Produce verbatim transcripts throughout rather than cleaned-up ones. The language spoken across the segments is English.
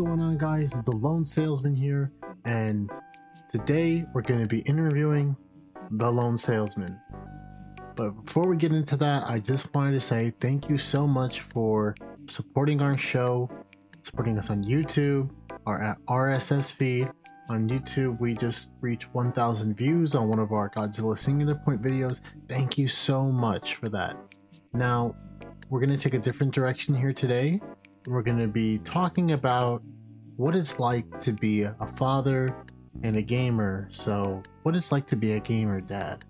What's going on, guys? It's the Lone Salesman here, and today we're going to be interviewing the Lone Salesman. But before we get into that, I just wanted to say thank you so much for supporting our show, supporting us on YouTube, our R S S feed. On YouTube, we just reached one thousand views on one of our Godzilla Singular Point videos. Thank you so much for that. Now, we're going to take a different direction here today. We're going to be talking about what it's like to be a father and a gamer. So what it's like to be a gamer dad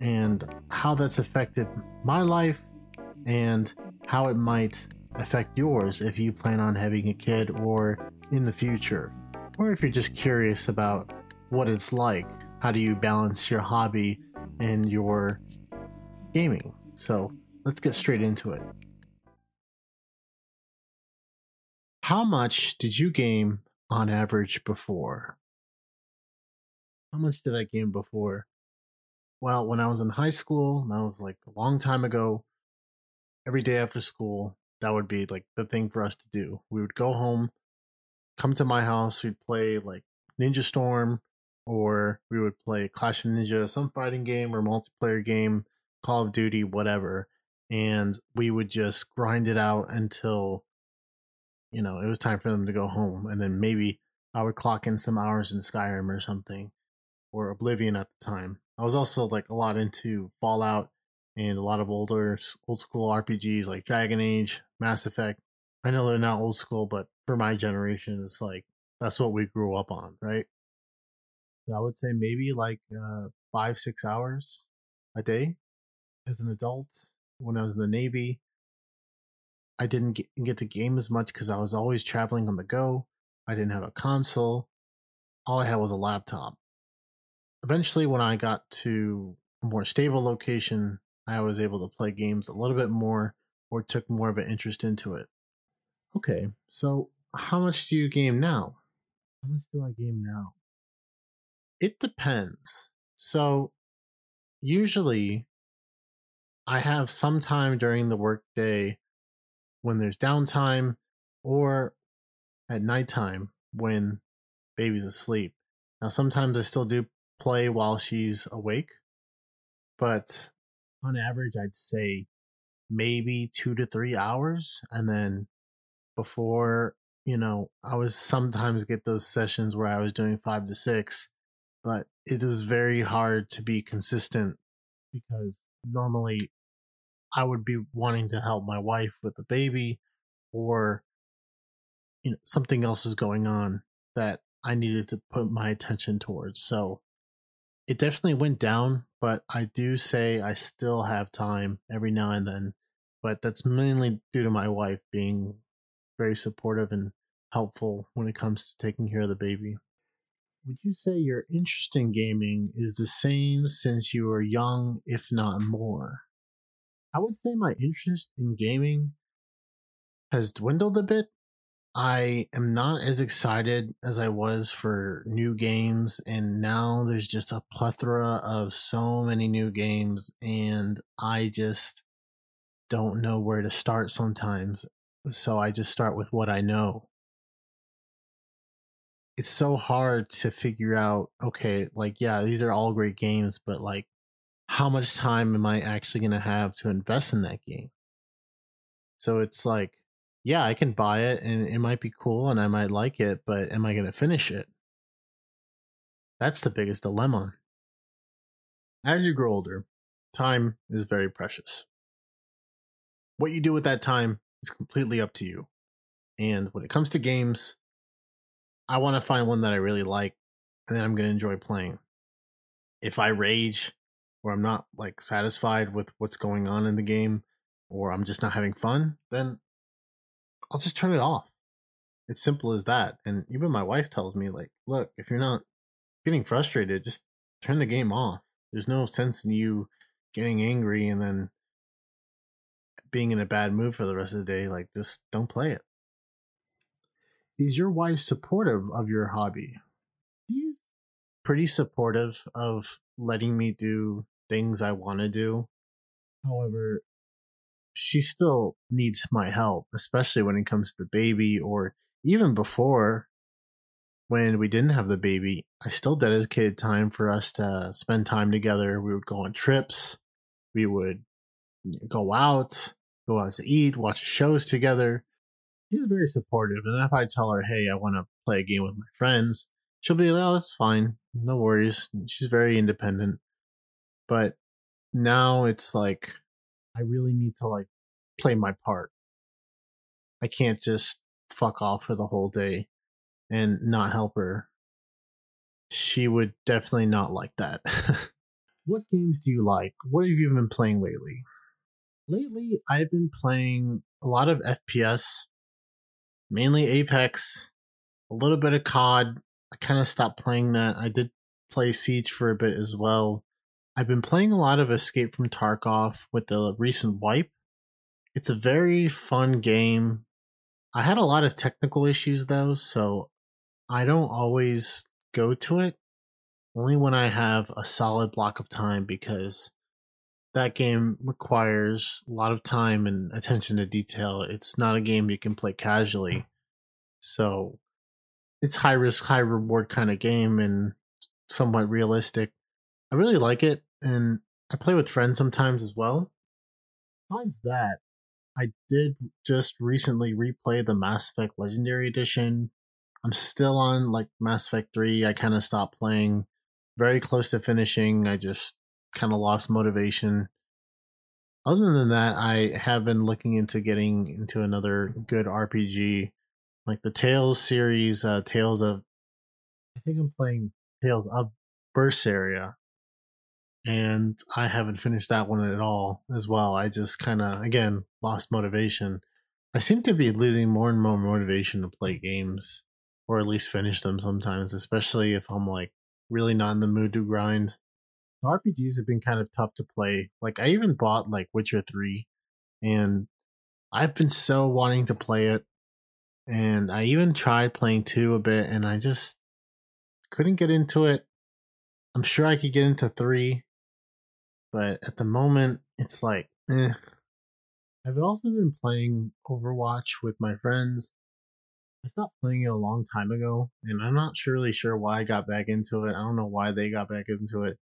and how that's affected my life and how it might affect yours if you plan on having a kid or in the future, or if you're just curious about what it's like. How do you balance your hobby and your gaming? So let's get straight into it. How much did you game on average before? How much did I game before? Well, when I was in high school, and that was like a long time ago, every day after school, that would be like the thing for us to do. We would go home, come to my house, we'd play like Ninja Storm, or we would play Clash of Ninja, some fighting game or multiplayer game, Call of Duty, whatever. And we would just grind it out until, you know, it was time for them to go home. And then maybe I would clock in some hours in Skyrim or something, or Oblivion at the time. I was also like a lot into Fallout and a lot of older old school R P Gs like Dragon Age, Mass Effect. I know they're not old school, but for my generation, it's like that's what we grew up on, right? So I would say maybe like uh, five, six hours a day as an adult. When I was in the Navy, I didn't get to game as much because I was always traveling on the go. I didn't have a console. All I had was a laptop. Eventually, when I got to a more stable location, I was able to play games a little bit more or took more of an interest into it. Okay, so how much do you game now? How much do I game now? It depends. So usually I have some time during the workday when there's downtime, or at nighttime when baby's asleep. Now, sometimes I still do play while she's awake, but on average, I'd say maybe two to three hours. And then before, you know, I was sometimes get those sessions where I was doing five to six, but it was very hard to be consistent because normally I would be wanting to help my wife with the baby, or you know, something else was going on that I needed to put my attention towards. So it definitely went down, but I do say I still have time every now and then, but that's mainly due to my wife being very supportive and helpful when it comes to taking care of the baby. Would you say your interest in gaming is the same since you were young, if not more? I would say my interest in gaming has dwindled a bit. I am not as excited as I was for new games, and now there's just a plethora of so many new games, and I just don't know where to start sometimes, so I just start with what I know. It's so hard to figure out, okay, like, yeah, these are all great games, but like, how much time am I actually going to have to invest in that game? So it's like, yeah, I can buy it and it might be cool and I might like it, but am I going to finish it? That's the biggest dilemma. As you grow older, time is very precious. What you do with that time is completely up to you. And when it comes to games, I want to find one that I really like and then I'm going to enjoy playing. If I rage, or I'm not like satisfied with what's going on in the game, or I'm just not having fun, then I'll just turn it off. It's simple as that. And even my wife tells me, like, look, if you're not getting frustrated, just turn the game off. There's no sense in you getting angry and then being in a bad mood for the rest of the day. Like, just don't play it. Is your wife supportive of your hobby? She's pretty supportive of letting me do things I want to do. However, she still needs my help, especially when it comes to the baby, or even before when we didn't have the baby, I still dedicated time for us to spend time together. We would go on trips. We would go out, go out to eat, watch shows together. She's very supportive. And if I tell her, hey, I want to play a game with my friends, she'll be like, oh, it's fine. No worries. She's very independent. But now it's like, I really need to like play my part. I can't just fuck off for the whole day and not help her. She would definitely not like that. What games do you like? What have you been playing lately? Lately, I've been playing a lot of F P S, mainly Apex, a little bit of C O D. I kind of stopped playing that. I did play Siege for a bit as well. I've been playing a lot of Escape from Tarkov with the recent wipe. It's a very fun game. I had a lot of technical issues though, so I don't always go to it. Only when I have a solid block of time, because that game requires a lot of time and attention to detail. It's not a game you can play casually. So it's high risk, high reward kind of game and somewhat realistic. I really like it, and I play with friends sometimes as well. Besides that, I did just recently replay the Mass Effect Legendary Edition. I'm still on like Mass Effect three. I kind of stopped playing very close to finishing. I just kind of lost motivation. Other than that, I have been looking into getting into another good R P G, like the Tales series, uh, Tales of... I think I'm playing Tales of Berseria, and I haven't finished that one at all as well. I just kind of, again, lost motivation. I seem to be losing more and more motivation to play games, or at least finish them sometimes, especially if I'm like really not in the mood to grind. The R P Gs have been kind of tough to play. Like, I even bought like Witcher three, and I've been so wanting to play it, and I even tried playing two a bit, and I just couldn't get into it. I'm sure I could get into three, but at the moment, it's like, eh. I've also been playing Overwatch with my friends. I stopped playing it a long time ago, and I'm not really sure why I got back into it. I don't know why they got back into it,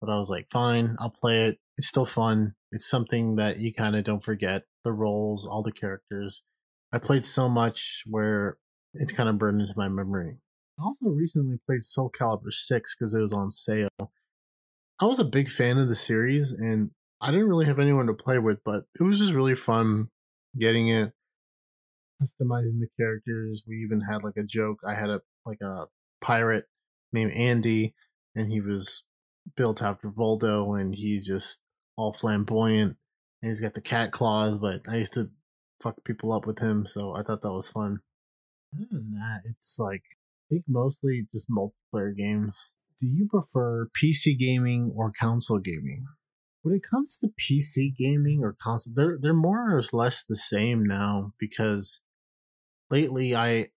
but I was like, fine, I'll play it. It's still fun. It's something that you kind of don't forget. The roles, all the characters. I played so much where it's kind of burned into my memory. I also recently played Soul Calibur six because it was on sale. I was a big fan of the series, and I didn't really have anyone to play with, but it was just really fun getting it, customizing the characters. We even had like a joke. I had a like a pirate named Andy, and he was built after Voldo, and he's just all flamboyant, and he's got the cat claws, but I used to fuck people up with him, so I thought that was fun. Other than that, it's like, I think mostly just multiplayer games. Do you prefer P C gaming or console gaming? When it comes to P C gaming or console, they're, they're more or less the same now, because lately I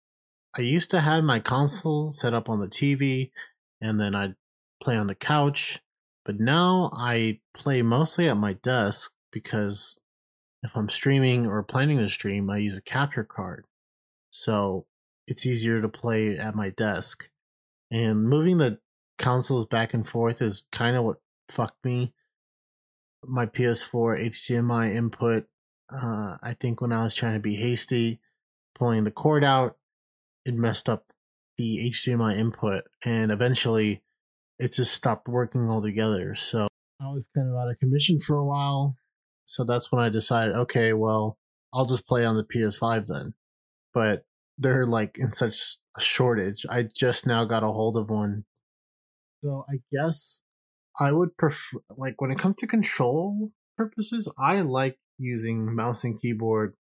I used to have my console set up on the T V, and then I'd play on the couch. But now I play mostly at my desk, because if I'm streaming or planning to stream, I use a capture card. So it's easier to play at my desk, and moving the consoles back and forth is kind of what fucked me. My P S four H D M I input, uh, I think when I was trying to be hasty, pulling the cord out, it messed up the H D M I input, and eventually it just stopped working altogether. So I was kind of out of commission for a while. So that's when I decided, okay, well, I'll just play on the P S five then. But they're like in such a shortage. I just now got a hold of one. So I guess I would prefer, like when it comes to control purposes, I like using mouse and keyboard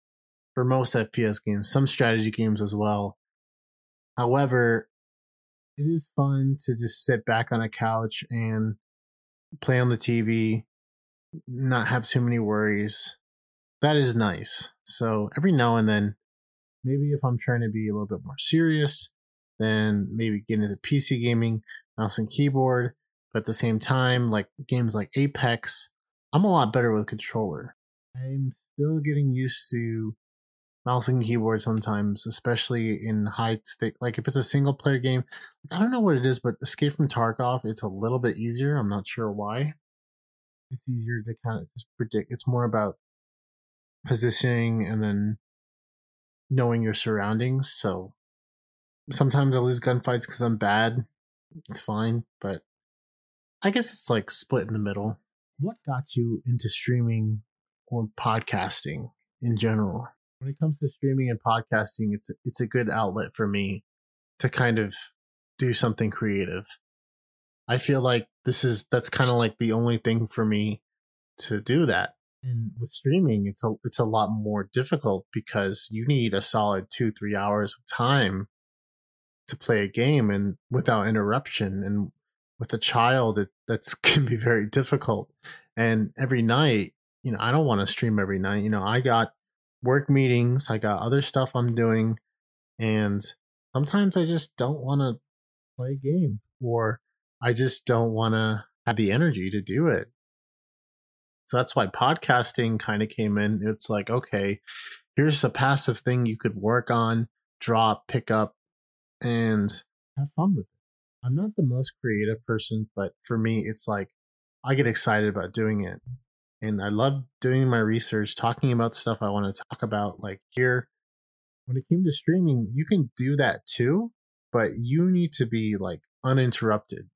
for most F P S games, some strategy games as well. However, it is fun to just sit back on a couch and play on the T V, not have too many worries. That is nice. So every now and then, maybe if I'm trying to be a little bit more serious, then maybe get into P C gaming, mouse and keyboard. But at the same time, like games like Apex, I'm a lot better with controller. I'm still getting used to mousing keyboard sometimes, especially in high stake. Like if it's a single player game, I don't know what it is, but Escape from Tarkov, it's a little bit easier. I'm not sure why. It's easier to kind of just predict. It's more about positioning and then knowing your surroundings. So sometimes I lose gunfights because I'm bad. It's fine, but I guess it's like split in the middle. What got you into streaming or podcasting in general? When it comes to streaming and podcasting, it's a, it's a good outlet for me to kind of do something creative. I feel like this is that's kind of like the only thing for me to do that. And with streaming, it's a it's a lot more difficult because you need a solid two, three hours of time to play a game and without interruption. And with a child, it that's can be very difficult. And every night, you know, I don't want to stream every night. You know, I got work meetings, I got other stuff I'm doing, and sometimes I just don't want to play a game, or I just don't want to have the energy to do it. So that's why podcasting kind of came in. It's like, okay, here's a passive thing you could work on, drop, pick up, and have fun with it. I'm not the most creative person, but for me, it's like I get excited about doing it. And I love doing my research, talking about stuff I want to talk about. Like here, when it came to streaming, you can do that too, but you need to be like uninterrupted.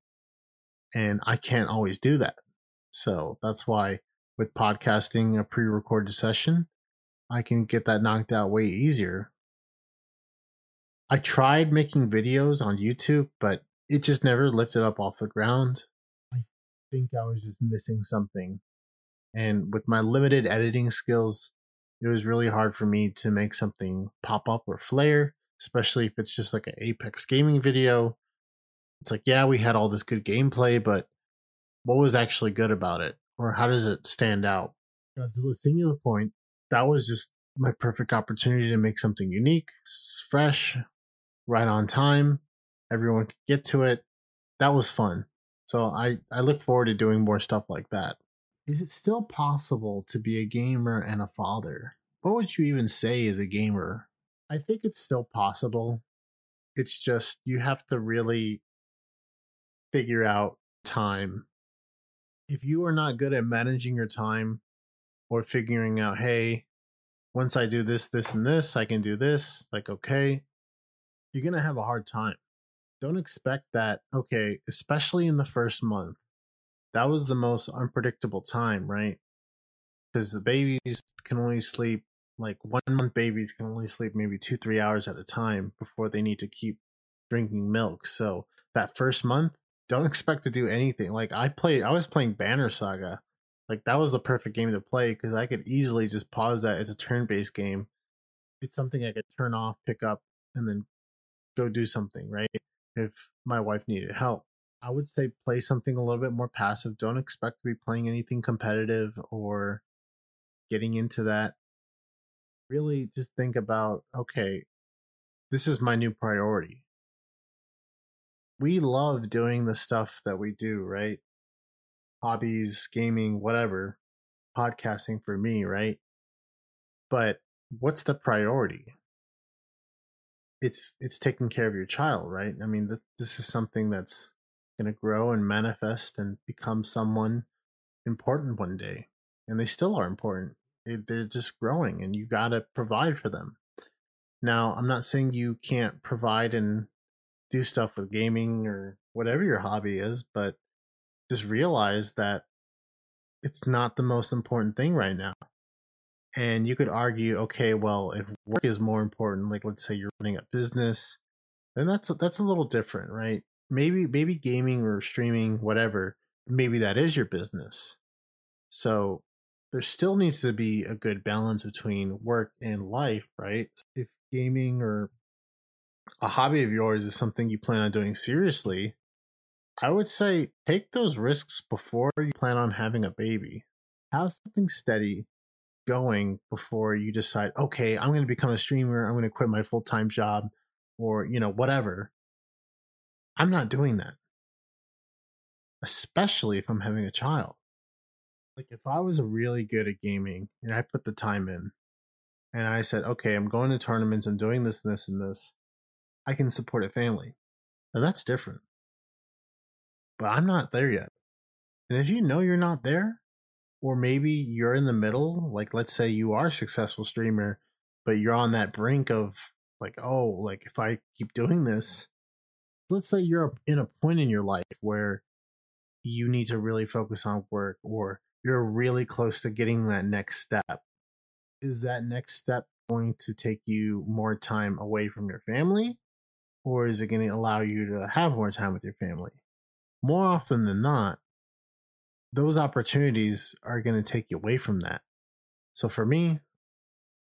And I can't always do that. So that's why with podcasting, a pre-recorded session, I can get that knocked out way easier. I tried making videos on YouTube, but it just never lifted up off the ground. I think I was just missing something. And with my limited editing skills, it was really hard for me to make something pop up or flare, especially if it's just like an Apex gaming video. It's like, yeah, we had all this good gameplay, but what was actually good about it? Or how does it stand out? Godzilla Singular Point, that was just my perfect opportunity to make something unique, fresh, right on time. Everyone could get to it. That was fun. So I, I look forward to doing more stuff like that. Is it still possible to be a gamer and a father? What would you even say is a gamer? I think it's still possible. It's just you have to really figure out time. If you are not good at managing your time or figuring out, hey, once I do this, this, and this, I can do this, like, okay, you're going to have a hard time. Don't expect that, okay, especially in the first month. That was the most unpredictable time, right? Because the babies can only sleep, like one month babies can only sleep maybe two, three hours at a time before they need to keep drinking milk. So that first month, don't expect to do anything. Like I played, I was playing Banner Saga. Like that was the perfect game to play because I could easily just pause that. It's a turn-based game. It's something I could turn off, pick up, and then go do something, right? If my wife needed help. I would say play something a little bit more passive. Don't expect to be playing anything competitive or getting into that. Really just think about, okay, this is my new priority. We love doing the stuff that we do, right? Hobbies, gaming, whatever. Podcasting for me, right? But what's the priority? It's it's taking care of your child, right? I mean, this, this is something that's going to grow and manifest and become someone important one day. And they still are important. They're just growing and you got to provide for them. Now, I'm not saying you can't provide and do stuff with gaming or whatever your hobby is, but just realize that it's not the most important thing right now. And you could argue, okay, well, if work is more important, like let's say you're running a business, then that's that's a little different, right? Maybe maybe gaming or streaming, whatever, maybe that is your business. So there still needs to be a good balance between work and life, right? If gaming or a hobby of yours is something you plan on doing seriously, I would say take those risks before you plan on having a baby. Have something steady going before you decide, okay, I'm going to become a streamer, I'm going to quit my full-time job, or, you know, whatever. I'm not doing that, especially if I'm having a child. Like if I was really good at gaming and I put the time in and I said, okay, I'm going to tournaments, I'm doing this, and this, and this, I can support a family. Now that's different. But I'm not there yet. And if you know you're not there, or maybe you're in the middle, like let's say you are a successful streamer, but you're on that brink of like, oh, like if I keep doing this, let's say you're in a point in your life where you need to really focus on work, or you're really close to getting that next step. Is that next step going to take you more time away from your family? Or is it going to allow you to have more time with your family? More often than not, those opportunities are going to take you away from that. So for me,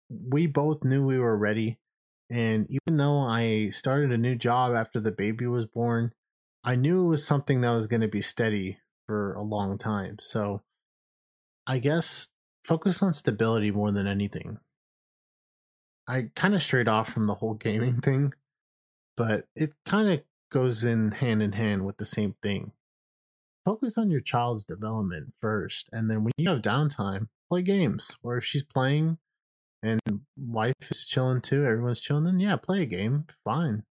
we both knew we were ready. And even though I started a new job after the baby was born, I knew it was something that was going to be steady for a long time. So I guess focus on stability more than anything. I kind of strayed off from the whole gaming thing, but it kind of goes in hand in hand with the same thing. Focus on your child's development first, and then when you have downtime, play games. Or if she's playing and wife is chilling too, everyone's chilling, then yeah, play a game. Fine.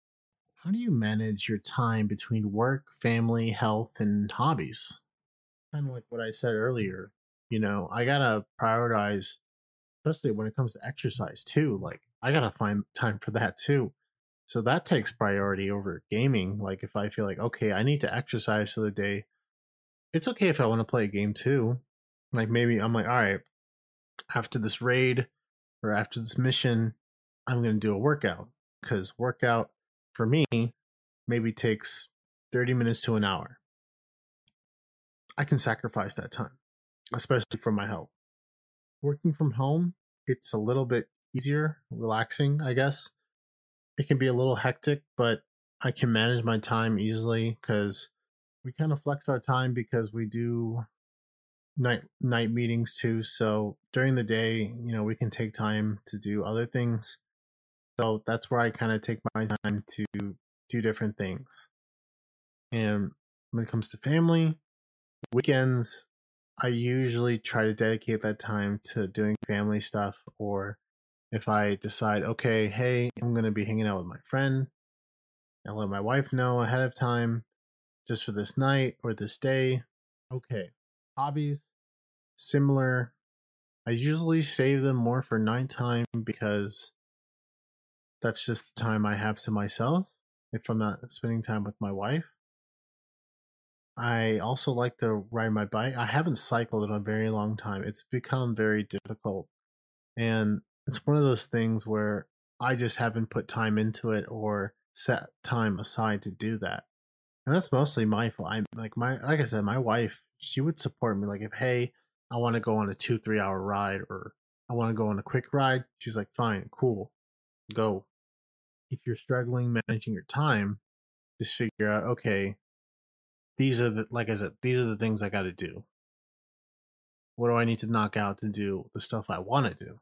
How do you manage your time between work, family, health, and hobbies? Kind of like what I said earlier, you know, I gotta prioritize, especially when it comes to exercise too. Like, I gotta find time for that too. So that takes priority over gaming. Like, if I feel like, okay, I need to exercise for the day, it's okay if I want to play a game too. Like, maybe I'm like, all right, after this raid or after this mission, I'm going to do a workout. Because workout for me maybe takes thirty minutes to an hour. I can sacrifice that time, especially for my health. Working from home, it's a little bit easier, relaxing, I guess. It can be a little hectic, but I can manage my time easily because we kind of flex our time because we do night night meetings too. So during the day, you know, we can take time to do other things. So that's where I kind of take my time to do different things. And when it comes to family, weekends, I usually try to dedicate that time to doing family stuff. Or if I decide, okay, hey, I'm going to be hanging out with my friend, I'll let my wife know ahead of time. Just for this night or this day. Okay. Hobbies, similar. I usually save them more for nighttime because that's just the time I have to myself if I'm not spending time with my wife. I also like to ride my bike. I haven't cycled in a very long time. It's become very difficult. And it's one of those things where I just haven't put time into it or set time aside to do that. And that's mostly my fault. I'm like my like I said, my wife, she would support me. Like, if hey, I want to go on a two, three hour ride, or I want to go on a quick ride, she's like, fine, cool, go. If you're struggling managing your time, just figure out, okay, these are the like I said, these are the things I gotta do. What do I need to knock out to do the stuff I wanna do?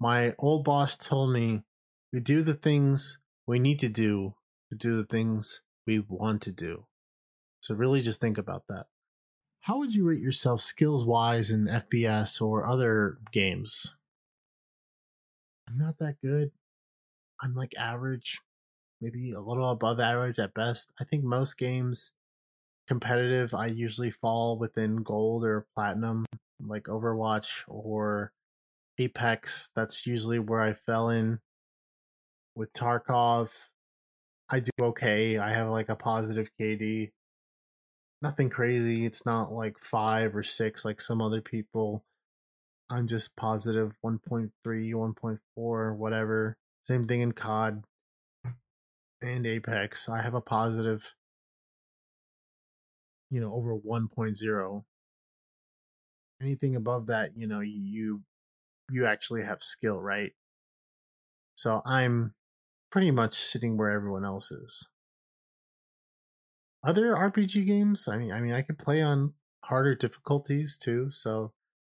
My old boss told me we do the things we need to do to do the things we want to do. So really just think about that. How would you rate yourself skills wise in F P S or other games? I'm not that good. I'm like average, maybe a little above average at best. I think most games competitive, I usually fall within gold or platinum, like Overwatch or Apex. That's usually where I fell in. With Tarkov, I do okay. I have like a positive K D. Nothing crazy. It's not like five or six like some other people. I'm just positive one point three, one point four, whatever. Same thing in C O D and Apex. I have a positive, you know, over one point oh. Anything above that, you know, you you actually have skill, right? So I'm pretty much sitting where everyone else is. Other R P G games, I mean, I mean, I could play on harder difficulties too. So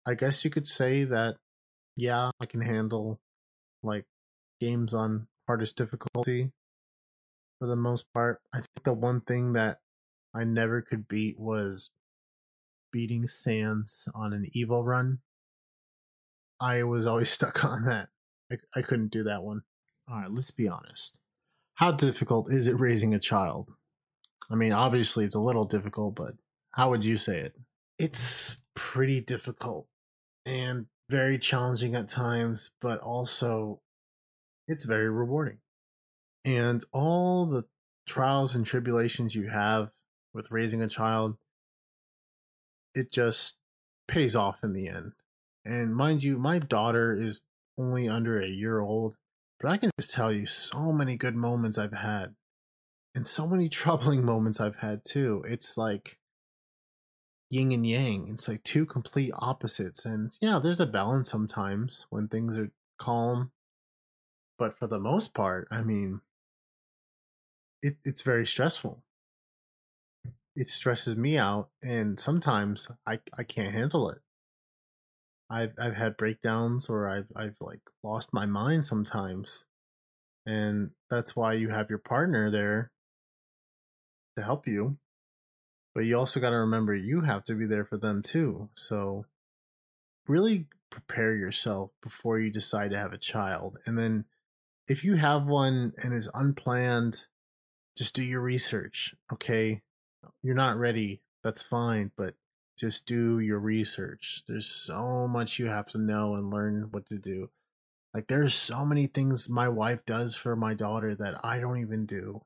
I guess you could say that, yeah, I can handle like games on hardest difficulty for the most part. I think the one thing that I never could beat was beating Sans on an evil run. I was always stuck on that. I, I couldn't do that one. All right, let's be honest. How difficult is it raising a child? I mean, obviously it's a little difficult, but how would you say it? It's pretty difficult and very challenging at times, but also it's very rewarding. And all the trials and tribulations you have with raising a child, it just pays off in the end. And mind you, my daughter is only under a year old, but I can just tell you so many good moments I've had and so many troubling moments I've had too. It's like yin and yang. It's like two complete opposites. And yeah, there's a balance sometimes when things are calm. But for the most part, I mean, it, it's very stressful. It stresses me out, and sometimes I, I can't handle it. I've I've had breakdowns, or I've I've like lost my mind sometimes, and that's why you have your partner there to help you. But you also got to remember you have to be there for them too. So really prepare yourself before you decide to have a child, and then if you have one and it's unplanned, just do your research, okay? You're not ready, that's fine, but just do your research. There's so much you have to know and learn what to do. Like, there's so many things my wife does for my daughter that I don't even do.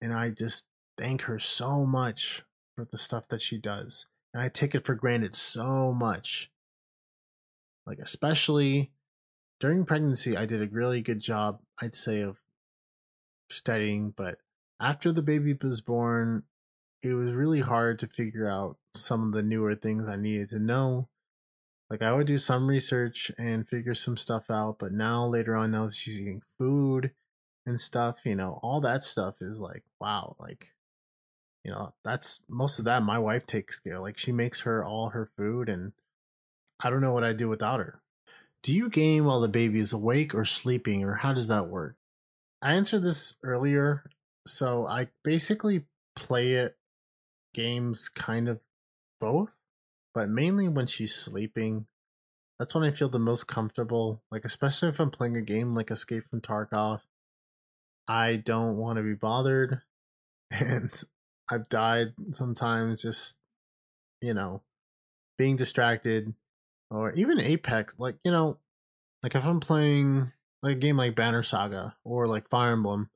And I just thank her so much for the stuff that she does. And I take it for granted so much. Like, especially during pregnancy, I did a really good job, I'd say, of studying. But after the baby was born, it was really hard to figure out some of the newer things I needed to know. Like, I would do some research and figure some stuff out, but now later on, now that she's eating food and stuff, you know, all that stuff is like, wow, like, you know, that's most of that my wife takes care of. Like, she makes her all her food, and I don't know what I'd do without her. Do you game while the baby is awake or sleeping, or how does that work? I answered this earlier, so I basically play it games kind of both, but mainly when she's sleeping. That's when I feel the most comfortable. Like, especially if I'm playing a game like Escape from Tarkov, I don't want to be bothered, and I've died sometimes just, you know, being distracted. Or even Apex, like, you know, like if I'm playing like a game like Banner Saga or like Fire Emblem,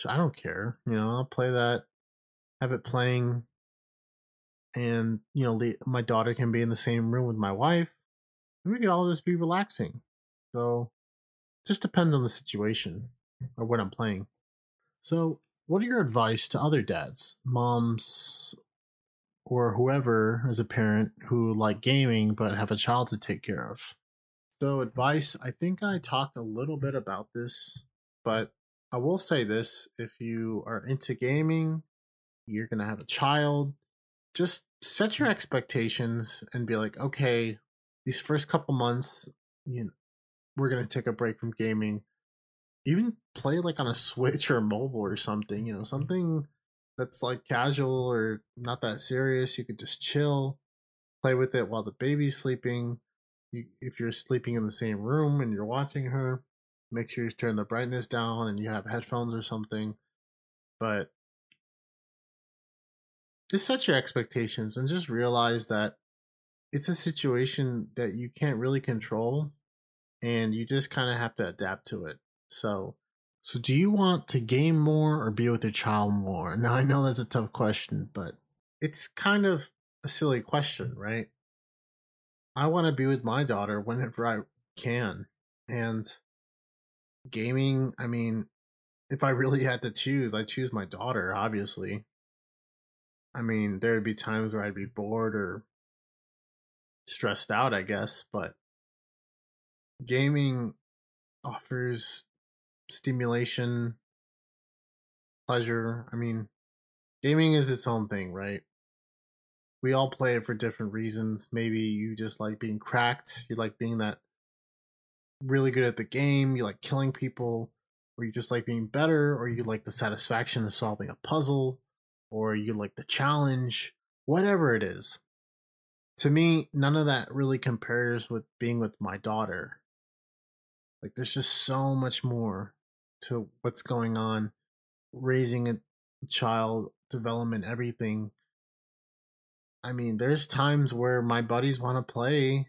so I don't care, you know, I'll play that, have it playing. And, you know, my daughter can be in the same room with my wife, and we can all just be relaxing. So, just depends on the situation or what I'm playing. So, what are your advice to other dads, moms, or whoever as a parent who like gaming but have a child to take care of? So, advice, I think I talked a little bit about this, but I will say this. If you are into gaming, you're going to have a child, just set your expectations and be like, okay, these first couple months, you know, we're going to take a break from gaming. Even play like on a Switch or mobile or something, you know, something that's like casual or not that serious. You could just chill, play with it while the baby's sleeping. You, if you're sleeping in the same room and you're watching her, make sure you turn the brightness down and you have headphones or something. But just set your expectations and just realize that it's a situation that you can't really control, and you just kind of have to adapt to it. So, so do you want to game more or be with your child more? Now, I know that's a tough question, but it's kind of a silly question, right? I want to be with my daughter whenever I can. And gaming, I mean, if I really had to choose, I choose my daughter, obviously. I mean, there would be times where I'd be bored or stressed out, I guess, but gaming offers stimulation, pleasure. I mean, gaming is its own thing, right? We all play it for different reasons. Maybe you just like being cracked. You like being that really good at the game. You like killing people, or you just like being better, or you like the satisfaction of solving a puzzle, or you like the challenge, whatever it is. to me, none of that really compares with being with my daughter. Like, there's just so much more to what's going on, raising a child, development, everything. I mean, there's times where my buddies want to play,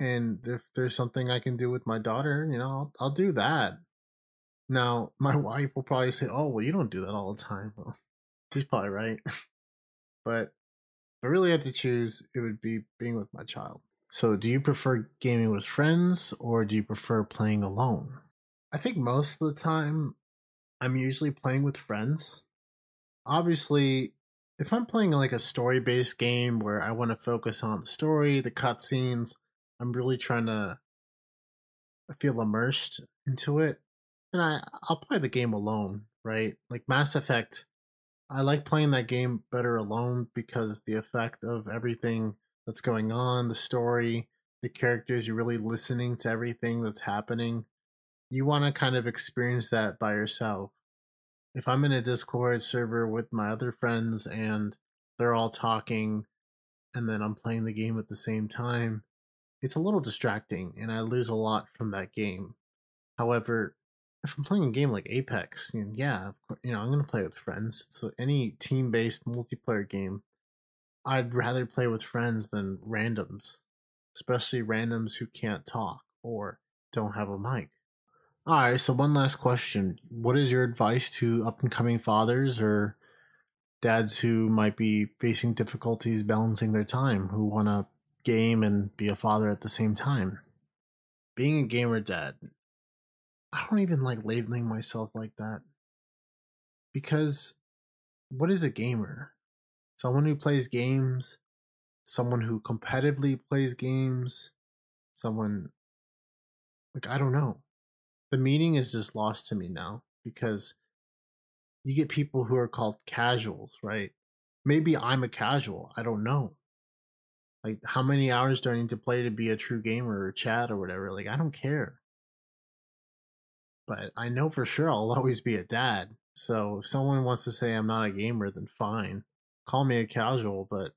and if there's something I can do with my daughter, you know, I'll, I'll do that. Now, my wife will probably say, oh, well, you don't do that all the time. Well, she's probably right. But if I really had to choose, it would be being with my child. So do you prefer gaming with friends, or do you prefer playing alone? I think most of the time, I'm usually playing with friends. Obviously, if I'm playing like a story-based game where I want to focus on the story, the cutscenes, I'm really trying to feel immersed into it, then I, I'll play the game alone, right? Like Mass Effect, I like playing that game better alone because the effect of everything that's going on, the story, the characters, you're really listening to everything that's happening. You want to kind of experience that by yourself. If I'm in a Discord server with my other friends and they're all talking and then I'm playing the game at the same time, it's a little distracting and I lose a lot from that game. However, if I'm playing a game like Apex, and yeah, you know, I'm going to play with friends. It's any team-based multiplayer game. I'd rather play with friends than randoms, especially randoms who can't talk or don't have a mic. All right, so one last question. What is your advice to up-and-coming fathers or dads who might be facing difficulties balancing their time, who want to game and be a father at the same time? Being a gamer dad, I don't even like labeling myself like that, because what is a gamer? Someone who plays games, someone who competitively plays games, someone, like, I don't know. The meaning is just lost to me now, because you get people who are called casuals, right? Maybe I'm a casual. I don't know. Like, how many hours do I need to play to be a true gamer or chat or whatever? Like, I don't care. But I know for sure I'll always be a dad. So if someone wants to say I'm not a gamer, then fine. Call me a casual, but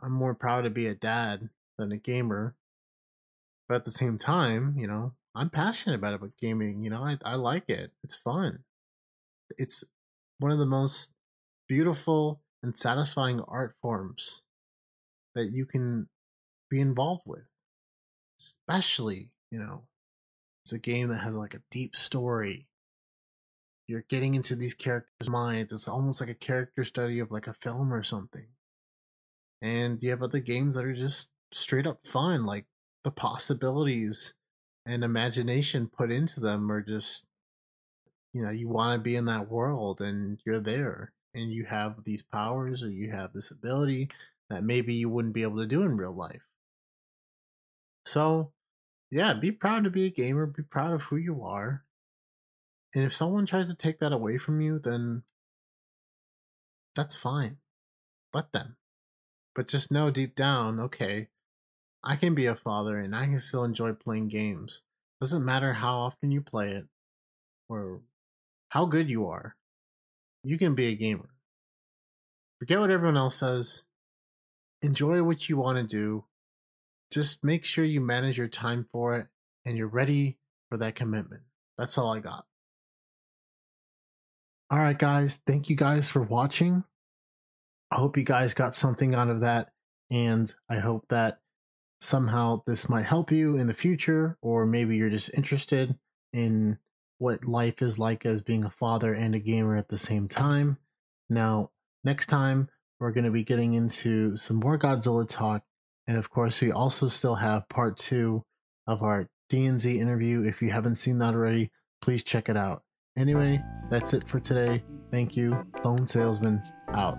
I'm more proud to be a dad than a gamer. But at the same time, you know, I'm passionate about, about gaming. You know, I, I like it. It's fun. It's one of the most beautiful and satisfying art forms that you can be involved with. Especially, you know, it's a game that has like a deep story. You're getting into these characters' minds. It's almost like a character study of like a film or something. And you have other games that are just straight up fun. Like the possibilities and imagination put into them are just, you know, you want to be in that world and you're there. And you have these powers or you have this ability that maybe you wouldn't be able to do in real life. So, yeah, be proud to be a gamer. Be proud of who you are. And if someone tries to take that away from you, then that's fine. Let them. But just know deep down, okay, I can be a father and I can still enjoy playing games. Doesn't matter how often you play it or how good you are. You can be a gamer. Forget what everyone else says. Enjoy what you want to do. Just make sure you manage your time for it and you're ready for that commitment. That's all I got. All right, guys. Thank you guys for watching. I hope you guys got something out of that. And I hope that somehow this might help you in the future, or maybe you're just interested in what life is like as being a father and a gamer at the same time. Now, next time, we're going to be getting into some more Godzilla talk. And of course, we also still have part two of our D and Z interview. If you haven't seen that already, please check it out. Anyway, that's it for today. Thank you. Lone Salesman out.